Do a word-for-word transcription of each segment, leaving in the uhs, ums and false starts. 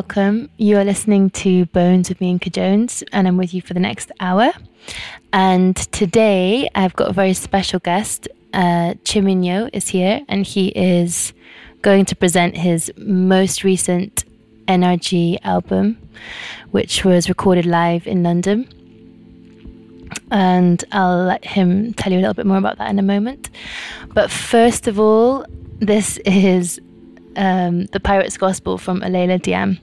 welcome. You are listening to Bones with me, Inca Jones, and I'm with you for the next hour. And today I've got a very special guest. Uh, Chiminyo is here, and he is going to present his most recent N R G album, which was recorded live in London. And I'll let him tell you a little bit more about that in a moment. But first of all, this is um, The Pirate's Gospel from Alela Diane.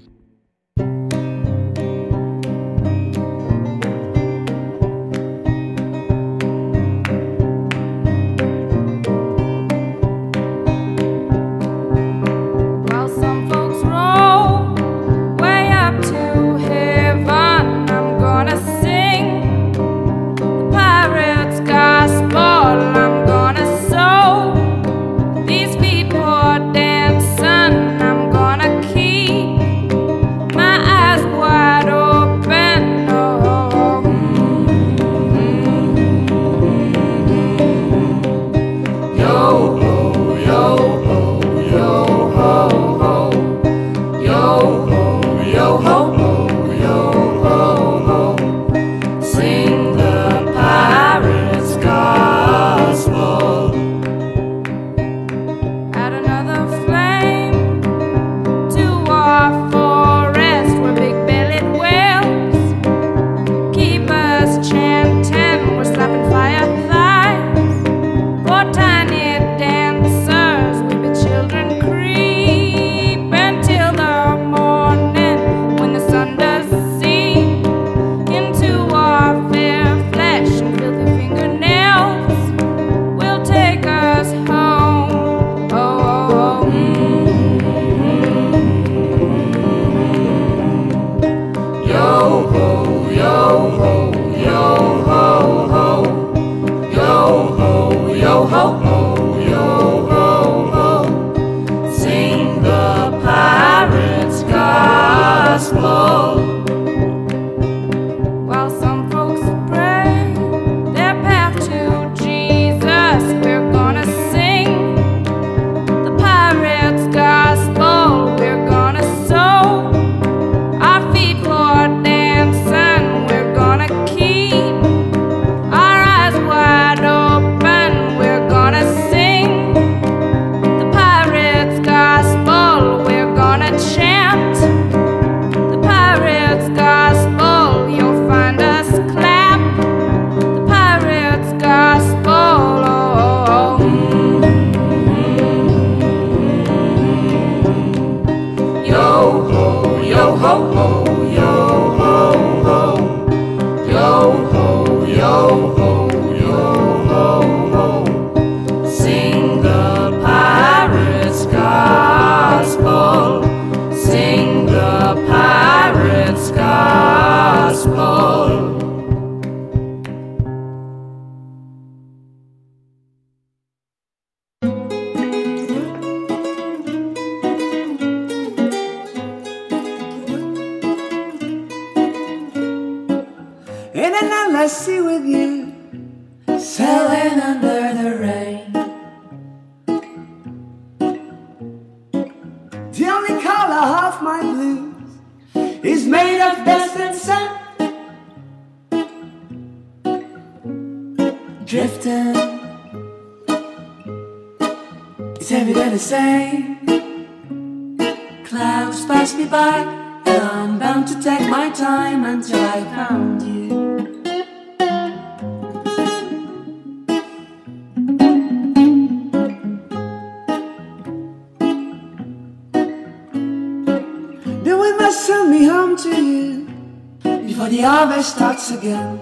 Again.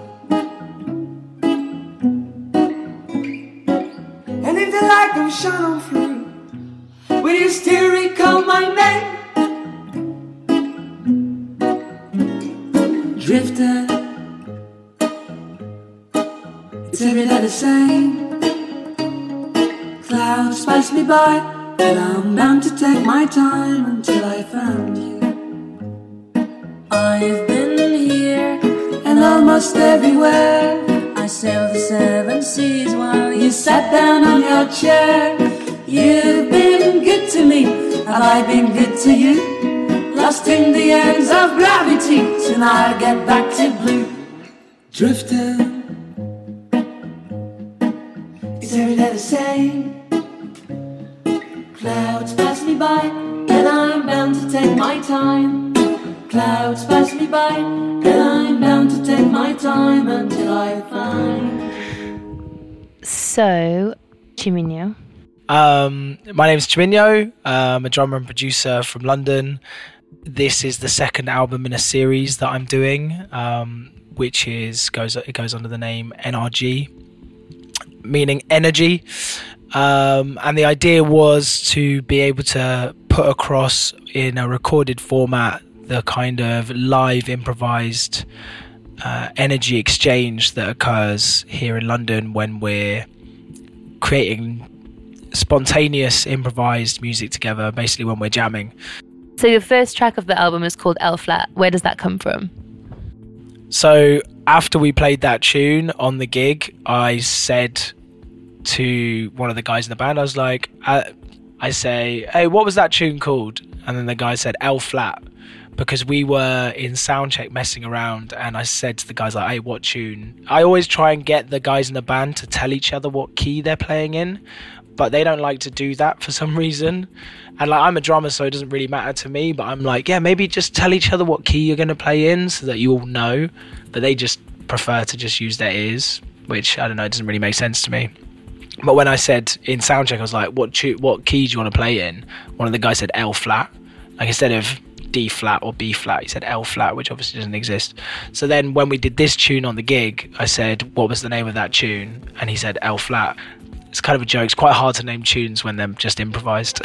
And if the light don't shine on through, will you still recall my name? Drifter, it's every day the same. Clouds pass me by, and I'm bound to take my time until I found you. I've been here and almost everywhere. I sailed the seven seas while you sat down on your chair. You've been good to me, have I been good to you? lost in the ends of gravity. Tonight I get back to blue. Drifting, is every day the same? Clouds pass me by, and I'm bound to take my time. Clouds pass me by, and I'm bound to take my time until I find. So, Chiminyo. Um, my name's Chiminyo. I'm a drummer and producer from London. This is the second album in a series that I'm doing, um, which is goes it goes under the name N R G, meaning energy. Um, and the idea was to be able to put across in a recorded format the kind of live improvised uh, energy exchange that occurs here in London when we're creating spontaneous improvised music together, basically when we're jamming. So your first track of the album is called L Flat. Where does that come from? So after we played that tune on the gig, I said to one of the guys in the band, I was like, I, I say, hey, what was that tune called? And then the guy said L Flat, because we were in soundcheck messing around, and I said to the guys, like, hey, what tune? I always try and get the guys in the band to tell each other what key they're playing in, but they don't like to do that for some reason. And like, I'm a drummer, so it doesn't really matter to me, but I'm like, yeah, maybe just tell each other what key you're going to play in so that you all know. But they just prefer to just use their ears, which, I don't know, it doesn't really make sense to me. But when I said in soundcheck, I was like, what tu- what key do you want to play in? One of the guys said L flat. Like, instead of D flat or B flat, he said L flat, which obviously doesn't exist. So then when we did this tune on the gig, I said, what was the name of that tune? And he said L flat. It's kind of a joke. It's quite hard to name tunes when they're just improvised.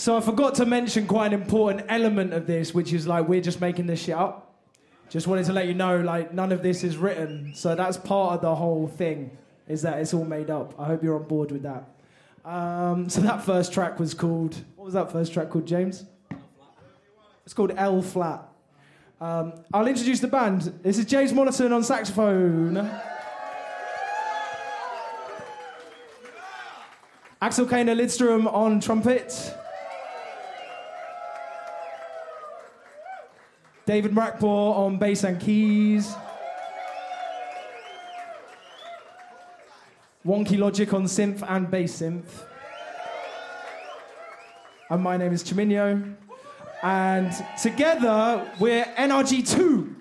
So I forgot to mention quite an important element of this, which is like we're just making this shit up. Just wanted to let you know, like, none of this is written. So that's part of the whole thing, is that it's all made up. I hope you're on board with that. Um, so that first track was called... What was that first track called, James? It's called L Flat. Um, I'll introduce the band. This is James Mollaton on saxophone. Axel Kane Lidstrom on trumpet. David Rackbaw on bass and keys. Wonky Logic on synth and bass synth. And my name is Chiminyo. And together, we're N R G two.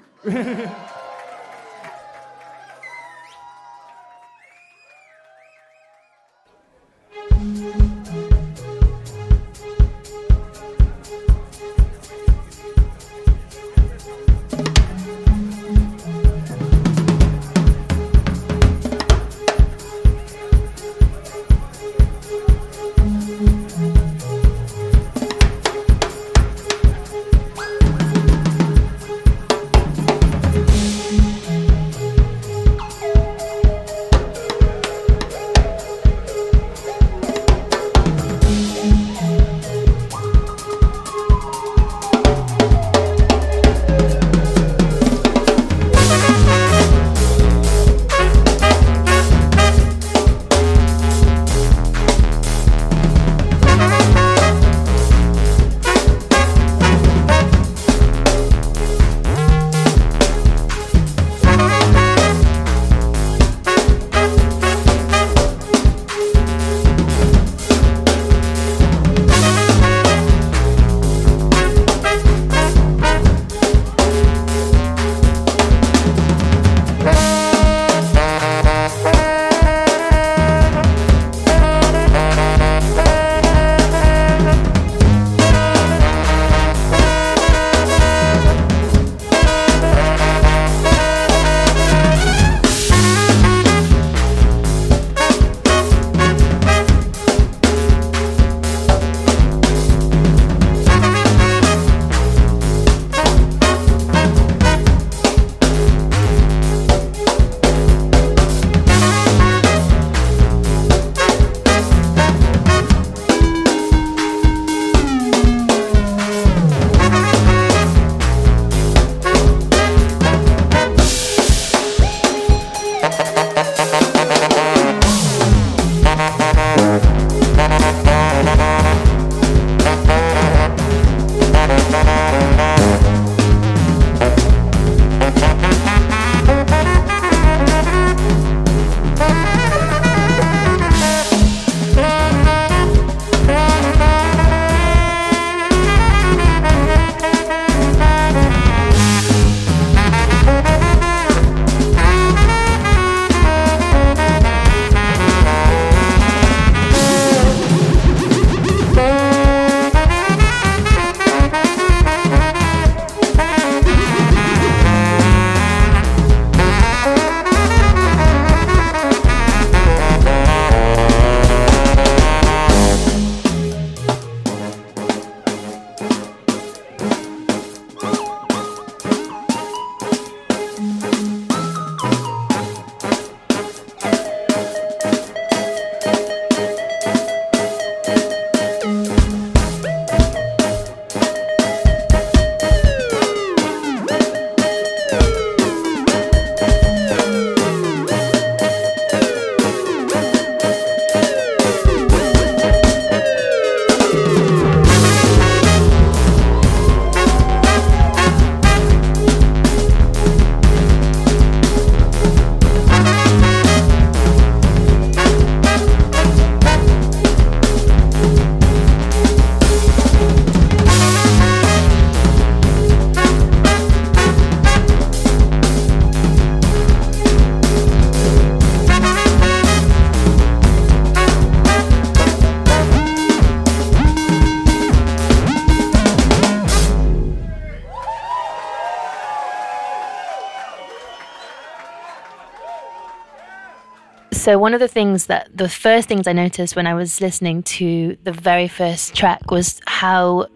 So one of the things that, the first things I noticed when I was listening to the very first track was how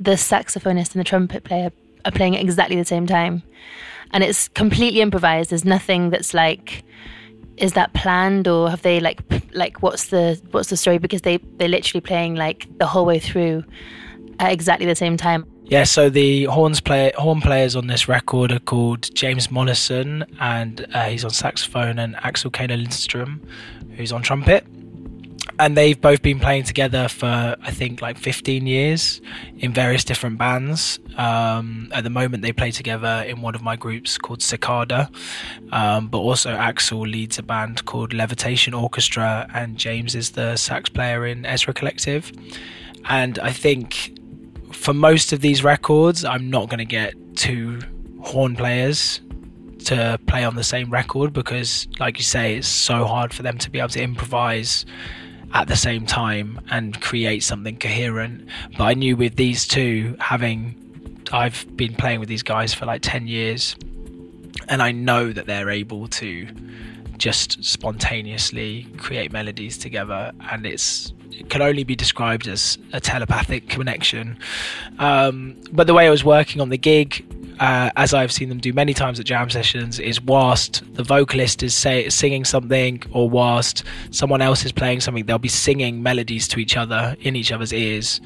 the saxophonist and the trumpet player are playing at exactly the same time. And it's completely improvised. There's nothing that's like, is that planned, or have they like, like what's the what's the story? Because they, they're literally playing like the whole way through at exactly the same time. Yeah, so the horns play, horn players on this record are called James Mollaton, and uh, he's on saxophone, and Axel Kane Lidstrom, who's on trumpet. And they've both been playing together for, I think, like fifteen years in various different bands. Um, at the moment, they play together in one of my groups called Cicada. Um, but also Axel leads a band called Levitation Orchestra, and James is the sax player in Ezra Collective. And I think for most of these records, I'm not going to get two horn players to play on the same record because, like you say, it's so hard for them to be able to improvise at the same time and create something coherent. But I knew with these two, having I've been playing with these guys for like ten years, and I know that they're able to just spontaneously create melodies together, and it's it can only be described as a telepathic connection. Um, but the way I was working on the gig, Uh, as I've seen them do many times at jam sessions, is whilst the vocalist is say, singing something, or whilst someone else is playing something, they'll be singing melodies to each other in each other's ears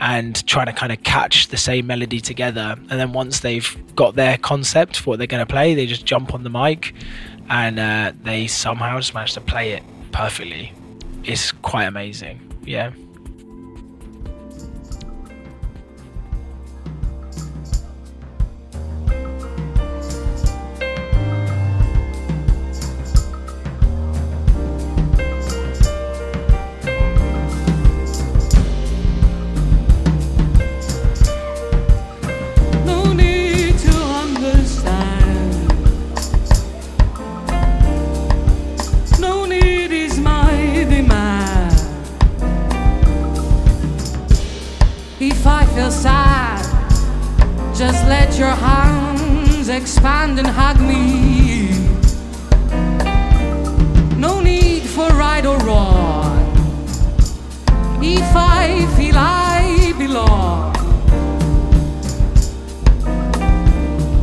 and trying to kind of catch the same melody together. And then once they've got their concept for what they're going to play, they just jump on the mic and uh, they somehow just manage to play it perfectly. It's quite amazing, yeah. Expand and hug me. No need for right or wrong. If I feel I belong,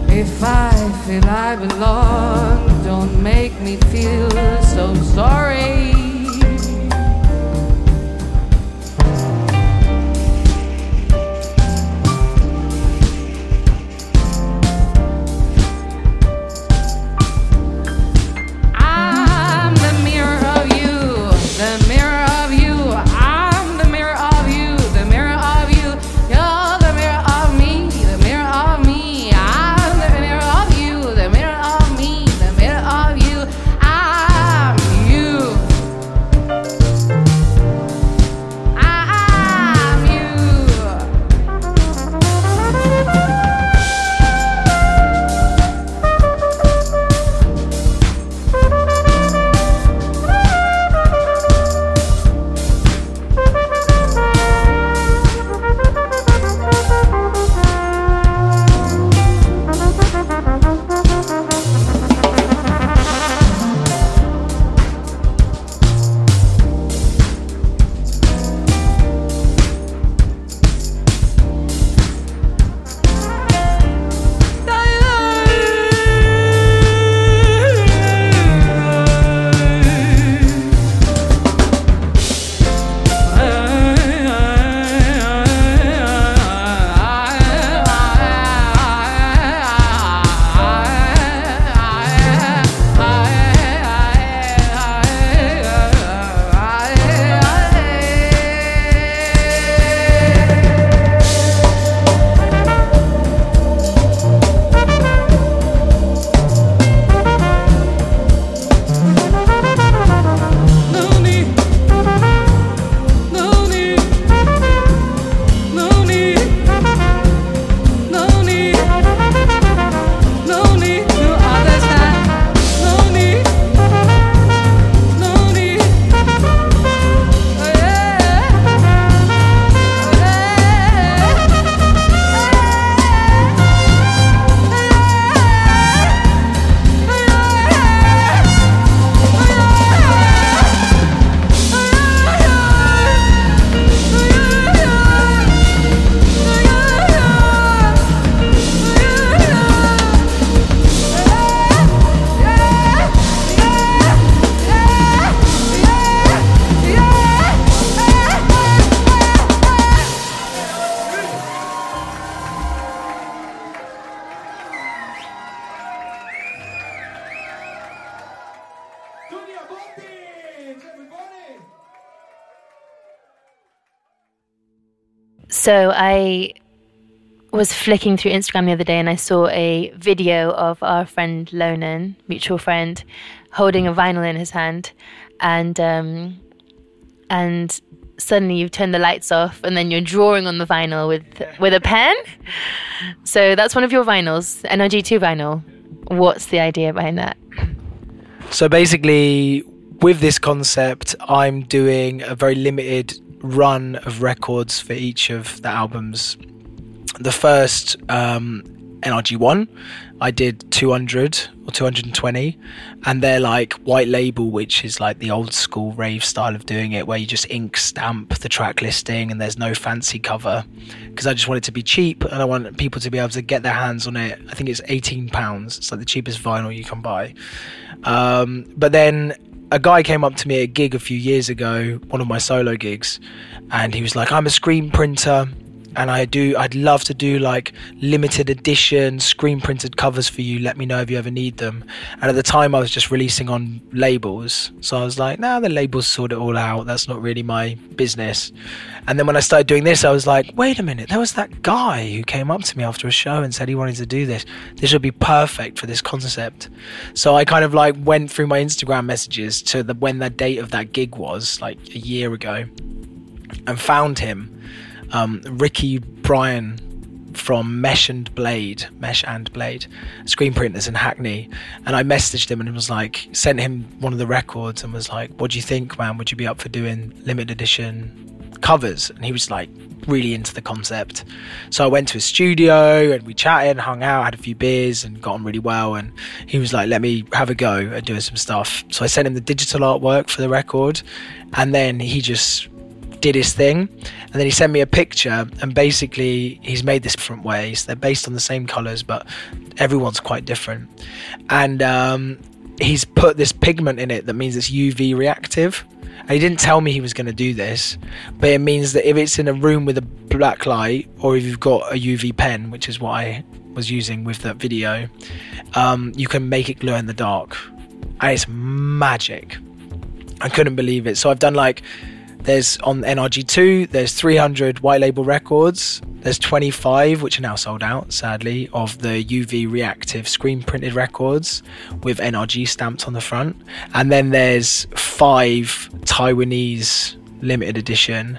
if I feel I belong, don't make me feel so sorry. So I was flicking through Instagram the other day and I saw a video of our friend Lonan, mutual friend, holding a vinyl in his hand, and um, and suddenly you've turned the lights off and then you're drawing on the vinyl with with a pen. So that's one of your vinyls, N R G two vinyl. What's the idea behind that? So basically, with this concept, I'm doing a very limited run of records for each of the albums. The first um, N R G one, I did two hundred or two hundred twenty, and they're like white label, which is like the old school rave style of doing it, where you just ink stamp the track listing and there's no fancy cover, because I just want it to be cheap and I want people to be able to get their hands on it. I think it's eighteen pounds. It's like the cheapest vinyl you can buy. Um, but then a guy came up to me at a gig a few years ago, one of my solo gigs, and he was like, I'm a screen printer and I do, I'd love to do like limited edition screen printed covers for you. Let me know if you ever need them. And at the time I was just releasing on labels. So I was like, nah, the labels sort it all out. That's not really my business. And then when I started doing this, I was like, wait a minute, there was that guy who came up to me after a show and said he wanted to do this. This would be perfect for this concept. So I kind of like went through my Instagram messages to the, when the date of that gig was, like a year ago, and found him. Um, Ricky Bryan from Mesh and Blade, Mesh and Blade, screen printers in Hackney, and I messaged him and was like, sent him one of the records and was like, what do you think, man? Would you be up for doing limited edition covers? And he was like really into the concept. So I went to his studio and we chatted and hung out, had a few beers and got on really well, and he was like, let me have a go at doing some stuff. So I sent him the digital artwork for the record, and then he just did his thing, and then he sent me a picture, and basically he's made this different ways. They're based on the same colors, but everyone's quite different, and um he's put this pigment in it that means it's U V reactive. And he didn't tell me he was going to do this, but it means that if it's in a room with a black light, or if you've got a U V pen, which is what I was using with that video, um you can make it glow in the dark, and it's magic. I couldn't believe it. So I've done like, there's on N R G two, there's three hundred white label records. There's twenty-five, which are now sold out, sadly, of the U V reactive screen printed records with N R G stamped on the front. And then there's five Taiwanese limited edition,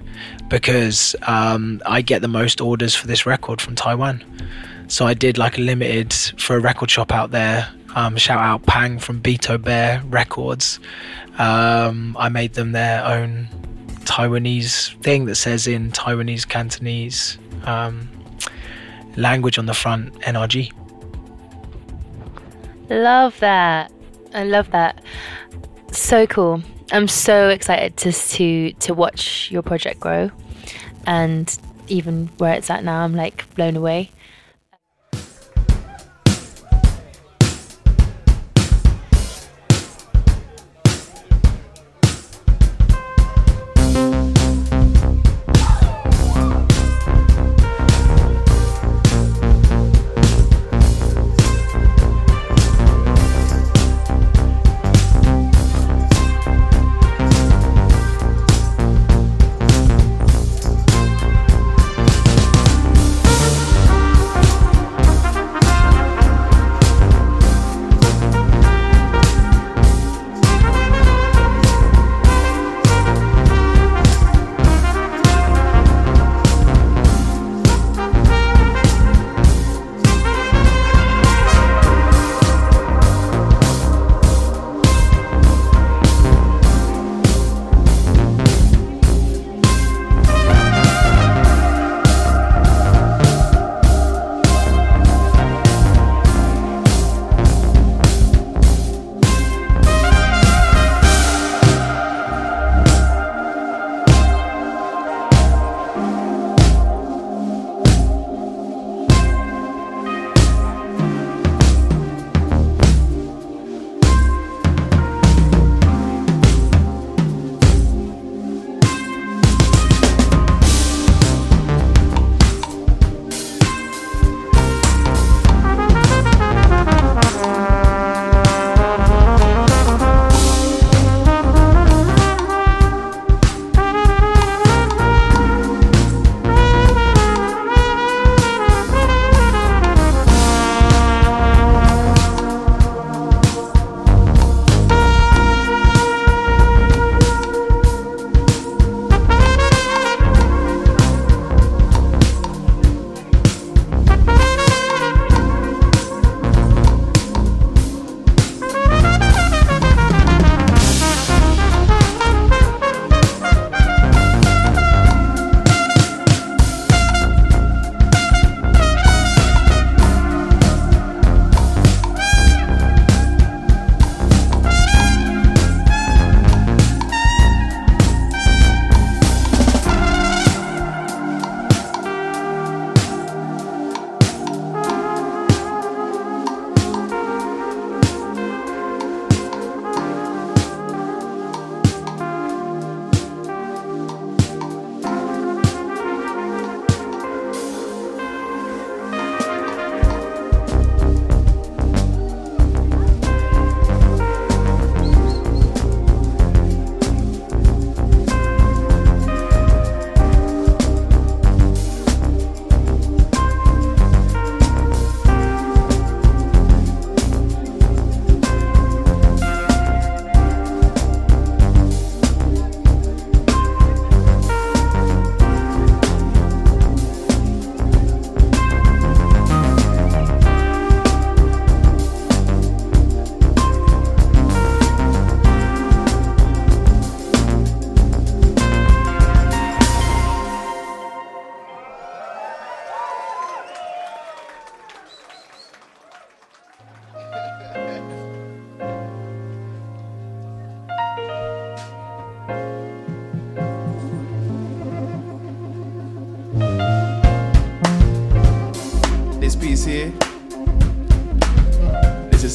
because um, I get the most orders for this record from Taiwan. So I did like a limited for a record shop out there. Um, shout out Pang from Beto Bear Records. Um, I made them their own Taiwanese thing that says in Taiwanese Cantonese um, language on the front, N R G. Love that. I love that. So cool. I'm so excited to to, to watch your project grow, and even where it's at now, I'm like blown away.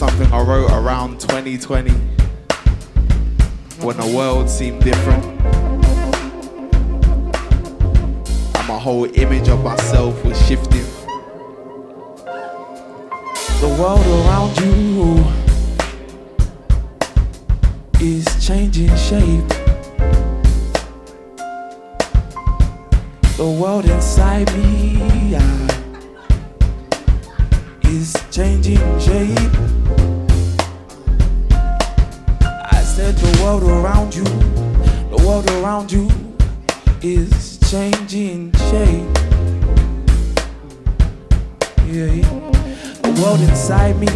something I wrote around twenty twenty when the world seemed different and my whole image of myself was shifting. The world around you is changing shape. The world inside me is changing shape. I said the world around you, the world around you is changing shape. Yeah. The world inside me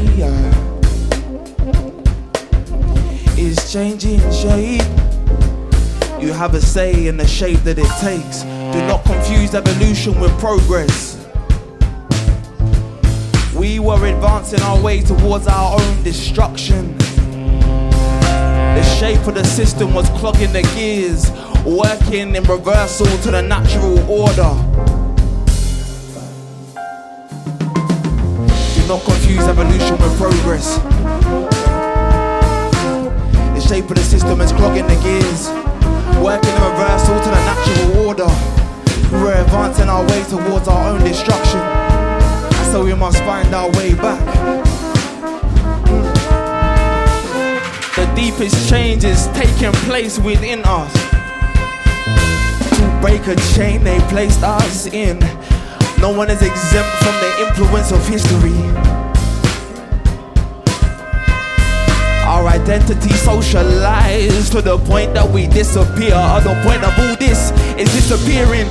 is changing shape. You have a say in the shape that it takes. Do not confuse evolution with progress. We were advancing our way towards our own destruction. The shape of the system was clogging the gears, working in reversal to the natural order. Do not confuse evolution with progress. The shape of the system is clogging the gears, working in reversal to the natural order. We were advancing our way towards our own destruction, and so we must find our way back. Mm. The deepest change is taking place within us. To break a chain they placed us in. No one is exempt from the influence of history. Our identity socialized to the point that we disappear. At the point of all this is disappearing,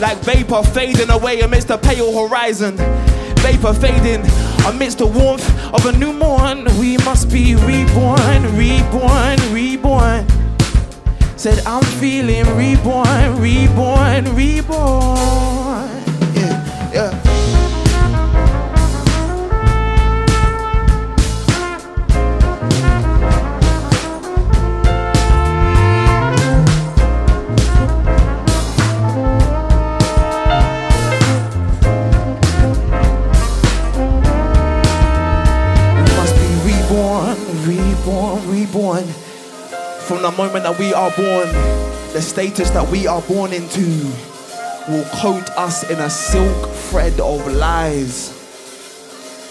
like vapor fading away amidst the pale horizon. Vapor fading amidst the warmth of a new morn. We must be reborn, reborn, reborn. Said I'm feeling reborn, reborn, reborn. Yeah, yeah. Reborn, reborn. From the moment that we are born, the status that we are born into will coat us in a silk thread of lies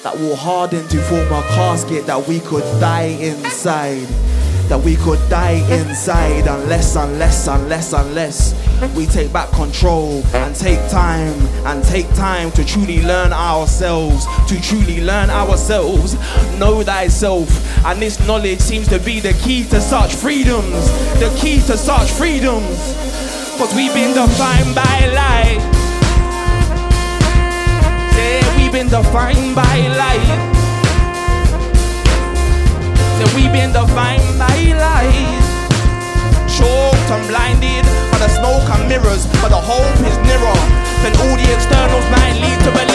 that will harden to form a casket that we could die inside. That we could die inside unless, unless, unless, unless we take back control and take time and take time to truly learn ourselves, to truly learn ourselves. Know thyself, and this knowledge seems to be the key to such freedoms, the key to such freedoms, cause we've been defined by light. Yeah, we've been defined by light. We've been defined by lies, choked and blinded by the smoke and mirrors, but the hope is nearer than all the externals might lead to believe.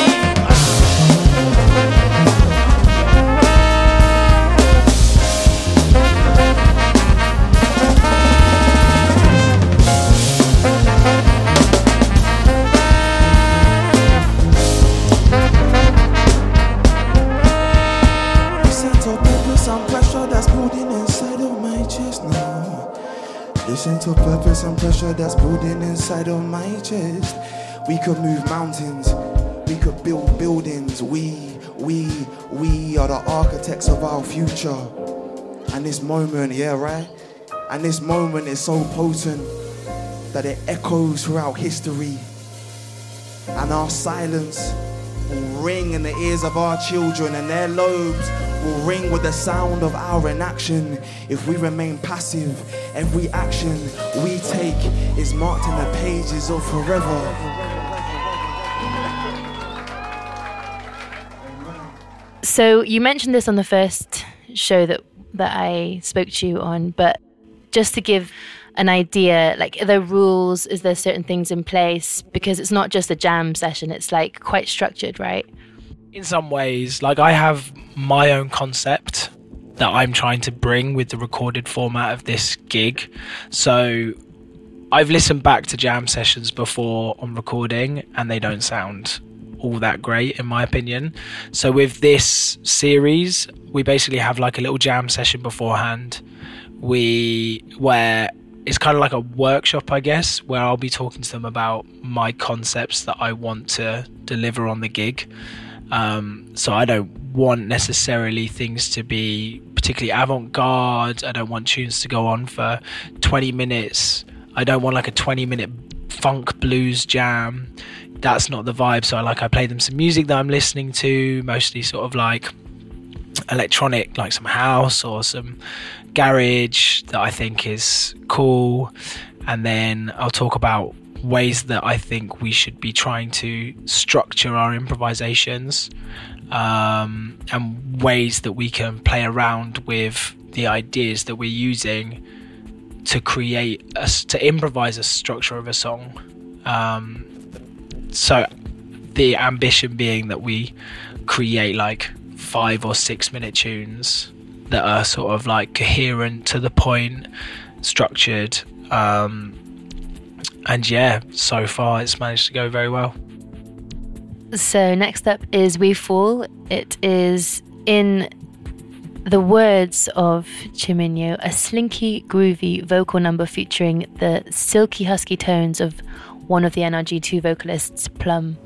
Listen to purpose and pressure that's building inside of my chest. We could move mountains, we could build buildings. We, we, we are the architects of our future. And this moment, yeah, right? And this moment is so potent that it echoes throughout history. And our silence will ring in the ears of our children, and their lobes will ring with the sound of our inaction. If we remain passive, every action we take is marked in the pages of forever. So you mentioned this on the first show that, that I spoke to you on, but just to give an idea, like, are there rules? Is there certain things in place? Because it's not just a jam session, it's like quite structured, right? In some ways, like, I have my own concept that I'm trying to bring with the recorded format of this gig. So I've listened back to jam sessions before on recording and they don't sound all that great in my opinion. So with this series, we basically have like a little jam session beforehand. We where it's kind of like a workshop, I guess, where I'll be talking to them about my concepts that I want to deliver on the gig. Um, so I don't want necessarily things to be particularly avant-garde. I don't want tunes to go on for twenty minutes. I don't want like a twenty minute funk blues jam. That's not the vibe. So I like I play them some music that I'm listening to, mostly sort of like electronic, like some house or some garage that I think is cool. And then I'll talk about ways that I think we should be trying to structure our improvisations, um, and ways that we can play around with the ideas that we're using to create a, to improvise a structure of a song. Um, so the ambition being that we create like five or six minute tunes that are sort of like coherent, to the point, structured, um, and yeah, so far it's managed to go very well. So next up is We Fall. It is, in the words of Chiminyo, a slinky, groovy vocal number featuring the silky husky tones of one of the N R G two vocalists, Plum.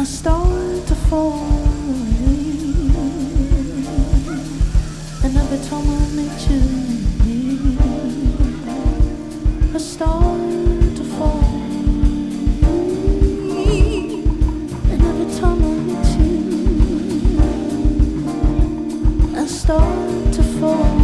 I start to fall away, and every time I meet you, I start to fall away, and every time I meet you, I start to fall.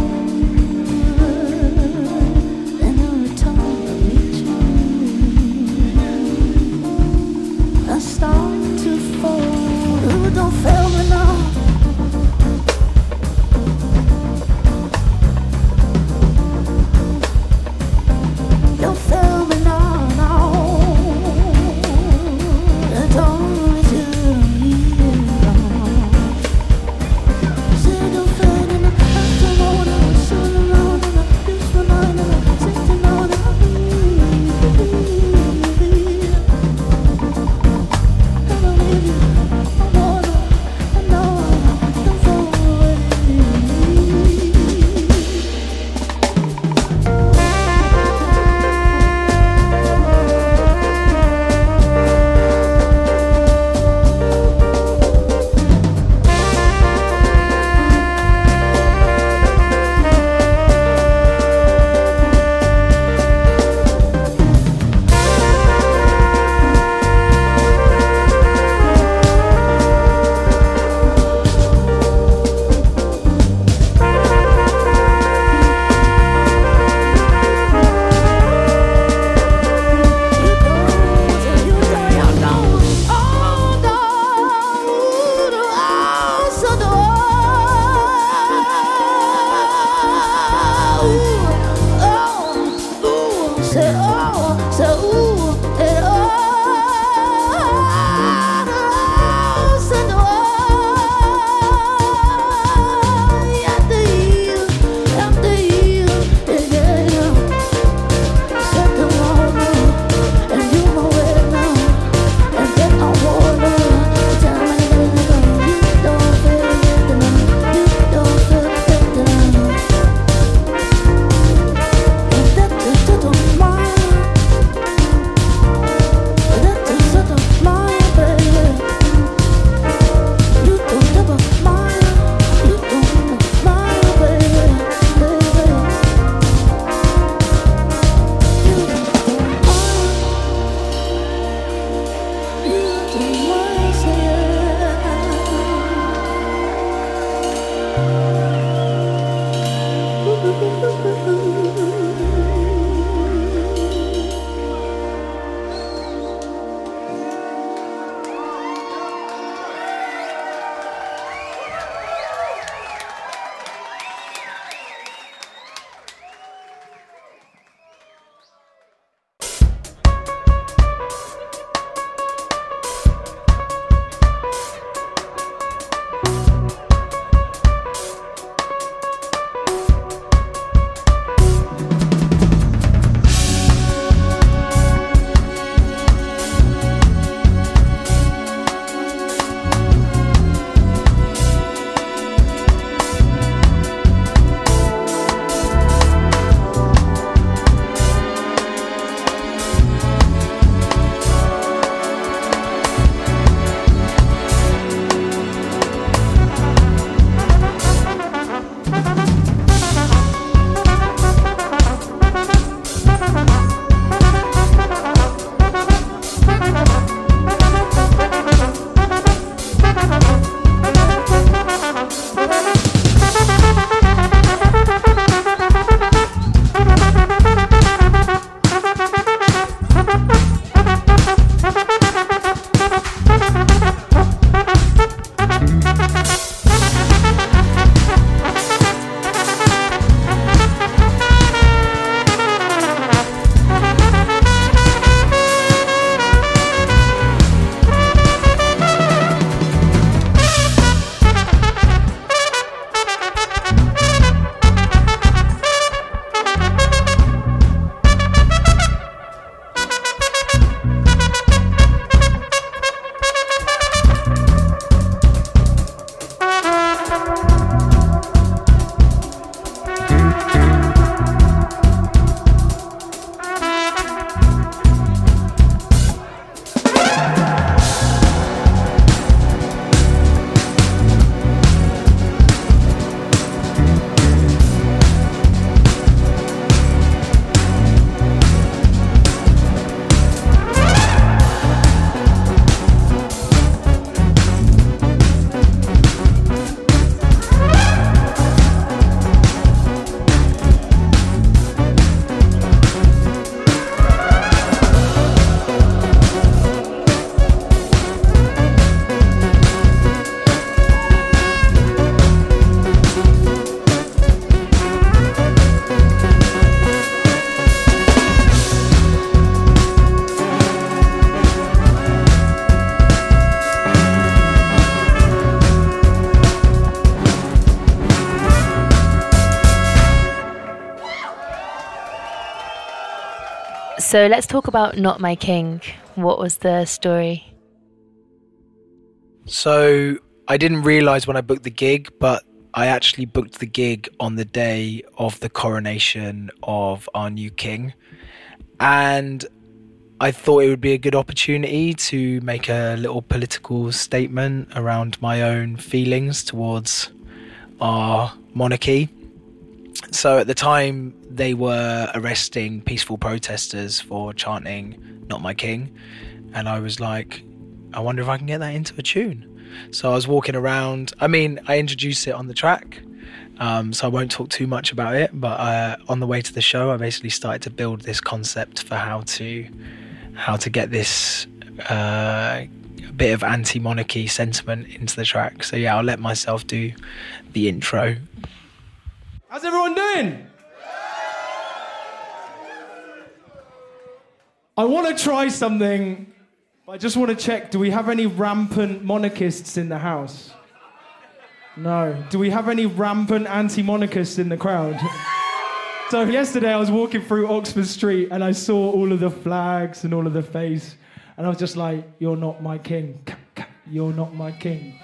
So let's talk about Not My King. What was the story? So I didn't realise when I booked the gig, but I actually booked the gig on the day of the coronation of our new king. And I thought it would be a good opportunity to make a little political statement around my own feelings towards our monarchy. So at the time, they were arresting peaceful protesters for chanting "Not My King." And I was like, I wonder if I can get that into a tune. So I was walking around. I mean, I introduced it on the track, um, so I won't talk too much about it. But uh, on the way to the show, I basically started to build this concept for how to how to get this uh, bit of anti-monarchy sentiment into the track. So yeah, I'll let myself do the intro. How's everyone doing? I want to try something. I just want to check, do we have any rampant monarchists in the house? No. Do we have any rampant anti-monarchists in the crowd? So yesterday I was walking through Oxford Street and I saw all of the flags and all of the face and I was just like, you're not my king. You're not my king.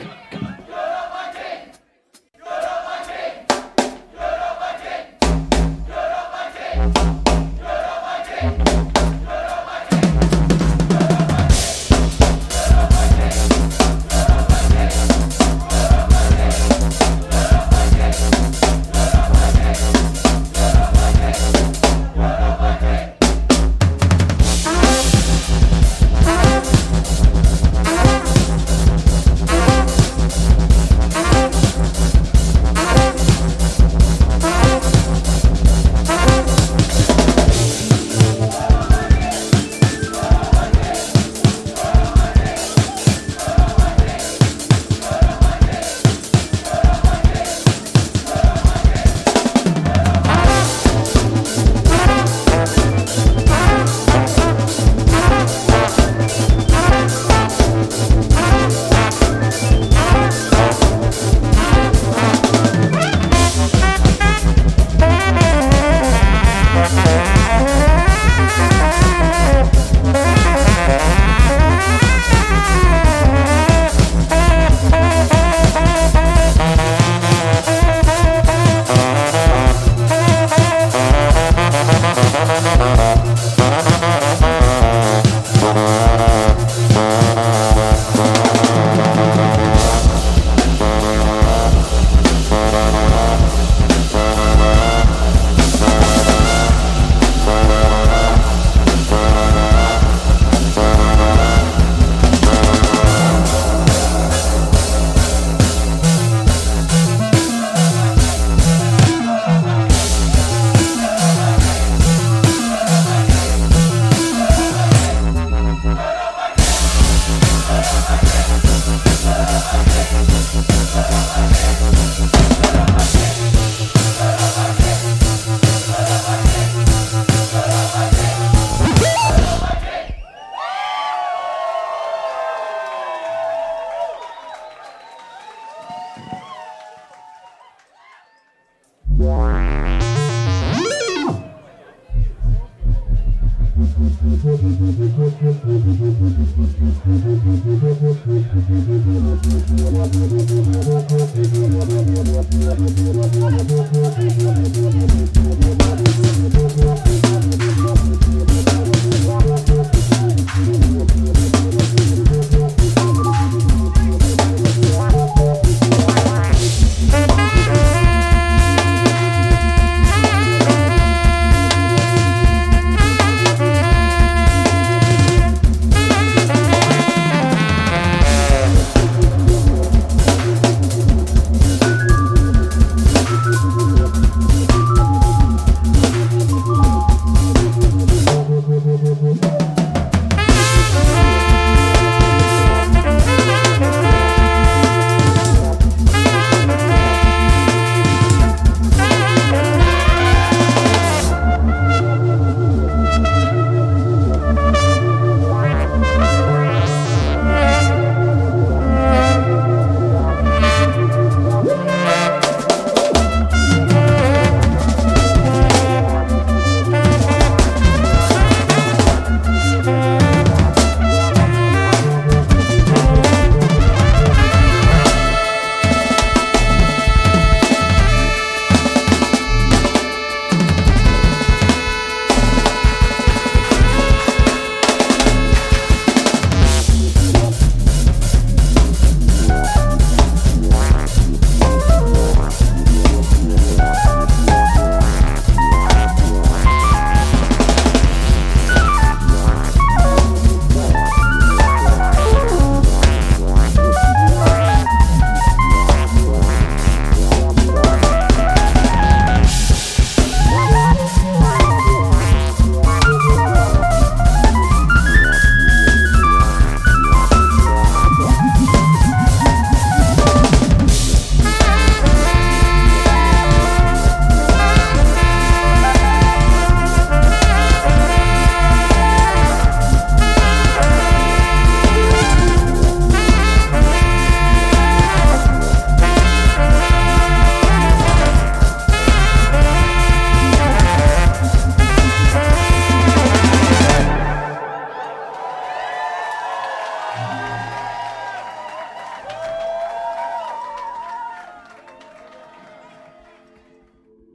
We'll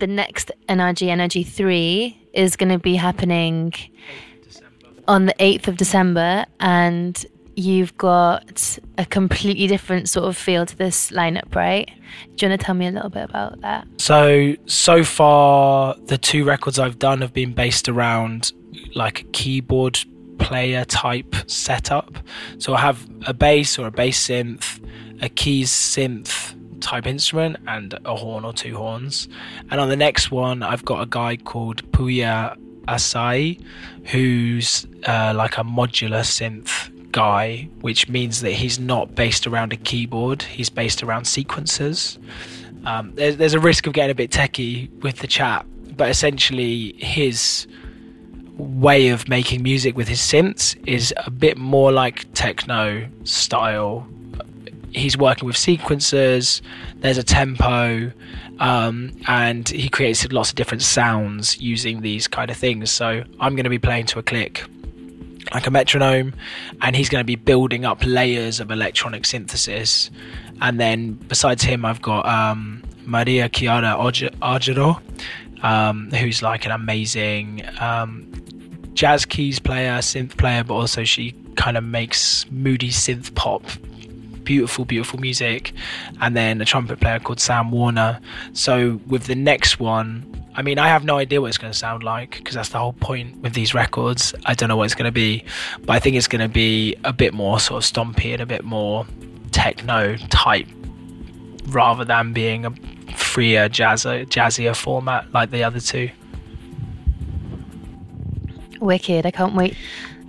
the next N R G, N R G three, is going to be happening on the eighth of December, and you've got a completely different sort of feel to this lineup, right? Do you want to tell me a little bit about that? So, so far, the two records I've done have been based around like a keyboard player type setup. So I have a bass or a bass synth, a keys synth type instrument, and a horn or two horns. And on the next one, I've got a guy called Puya Asai, who's uh, like a modular synth guy, which means that he's not based around a keyboard, he's based around sequences. Um, there's, there's a risk of getting a bit techie with the chat, but essentially his way of making music with his synths is a bit more like techno style. He's working with sequences, there's a tempo, um, and he creates lots of different sounds using these kind of things. So I'm going to be playing to a click, like a metronome, and he's going to be building up layers of electronic synthesis. And then besides him, I've got um, Maria Chiara Oje-Argero, um, who's like an amazing um, jazz keys player, synth player, but also she kind of makes moody synth pop. Beautiful, beautiful music. And then a trumpet player called Sam Warner. So with the next one, I mean, I have no idea what it's going to sound like, because that's the whole point with these records. I don't know what it's going to be, but I think it's going to be a bit more sort of stompy and a bit more techno type, rather than being a freer, jazzer, jazzier format like the other two. Wicked, I can't wait.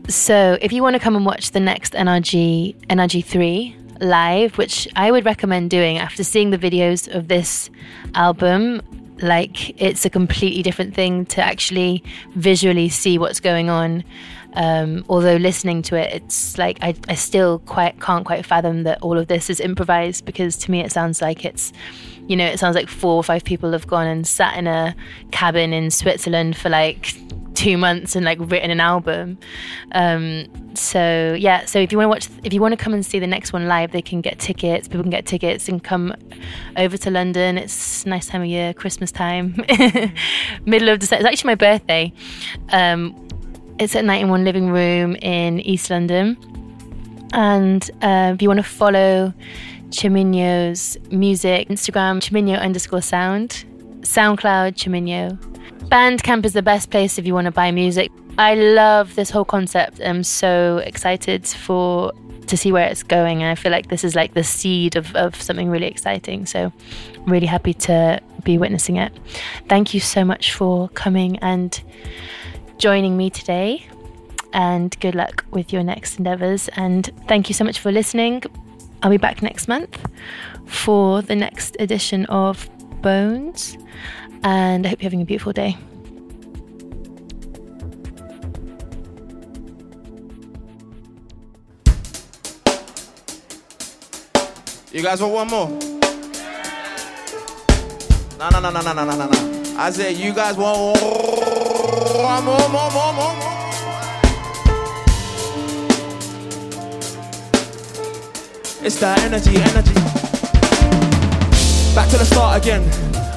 So if you want to come and watch the next N R G, N R G three live, which I would recommend doing after seeing the videos of this album, like it's a completely different thing to actually visually see what's going on. Um, although listening to it, it's like I, I still quite can't quite fathom that all of this is improvised, because to me it sounds like it's, you know, it sounds like four or five people have gone and sat in a cabin in Switzerland for like two months and like written an album. Um, so yeah, so if you want to watch, if you want to come and see the next one live, they can get tickets, people can get tickets and come over to London. It's a nice time of year, Christmas time, middle of December. It's actually my birthday. Um, it's at ninety-one Living Room in East London. And uh, if you want to follow Chiminyo's music, Instagram, Chiminyo underscore sound, SoundCloud, Chiminyo. Bandcamp is the best place if you want to buy music. I love this whole concept. I'm so excited for to see where it's going, and I feel like this is like the seed of, of something really exciting. So I'm really happy to be witnessing it. Thank you so much for coming and joining me today, and good luck with your next endeavours, and thank you so much for listening. I'll be back next month for the next edition of Bones, and I hope you're having a beautiful day. You guys want one more? No, no, no, no, no, no, no, no. I said you guys want one more, more, more, more, more. It's that energy, energy. Back to the start again.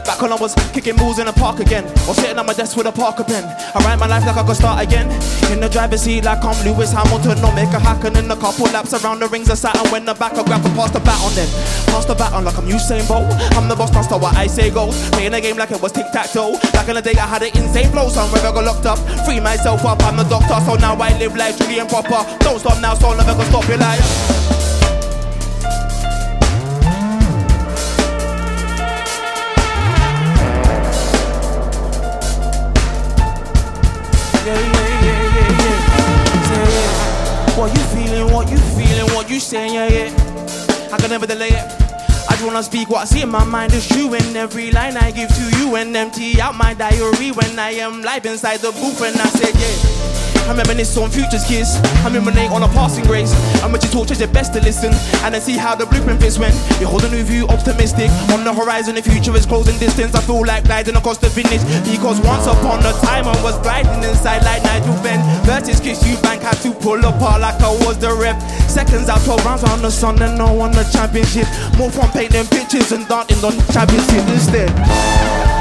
Back when I was kicking balls in the park again, or sitting at my desk with a Parker pen. I write my life like I could start again. In the driver's seat like I'm Lewis Hamilton. I'll make a hack and in a couple laps around the rings I sat, and when the back I grab and pass the baton then. Pass the baton like I'm Usain Bolt. I'm the boss, that's what I say goes. Playing the game like it was tic-tac-toe. Back in the day I had an insane flow, so I'm never got locked up. Free myself up, I'm the doctor, so now I live life truly and proper. Don't stop now, so I'm never gonna stop your life. What you feeling, what you feeling, what you saying, yeah, yeah. I can never delay it. I just wanna speak what I see in my mind is true, and every line I give to you and empty out my diary when I am live inside the booth and I said, yeah. I reminisce on future's kiss, I ruminate on a passing grace. I'm what you talk, it's your best to listen, and then see how the blueprint fits when you hold a new view, optimistic. On the horizon, the future is closing distance. I feel like gliding across the finish, because once upon a time I was gliding inside like Nigel Ben. Versus kiss you bank had to pull apart like I was the rep. Seconds out, twelve rounds on the sun and I won the championship. More from painting pictures and dancing on the championship instead.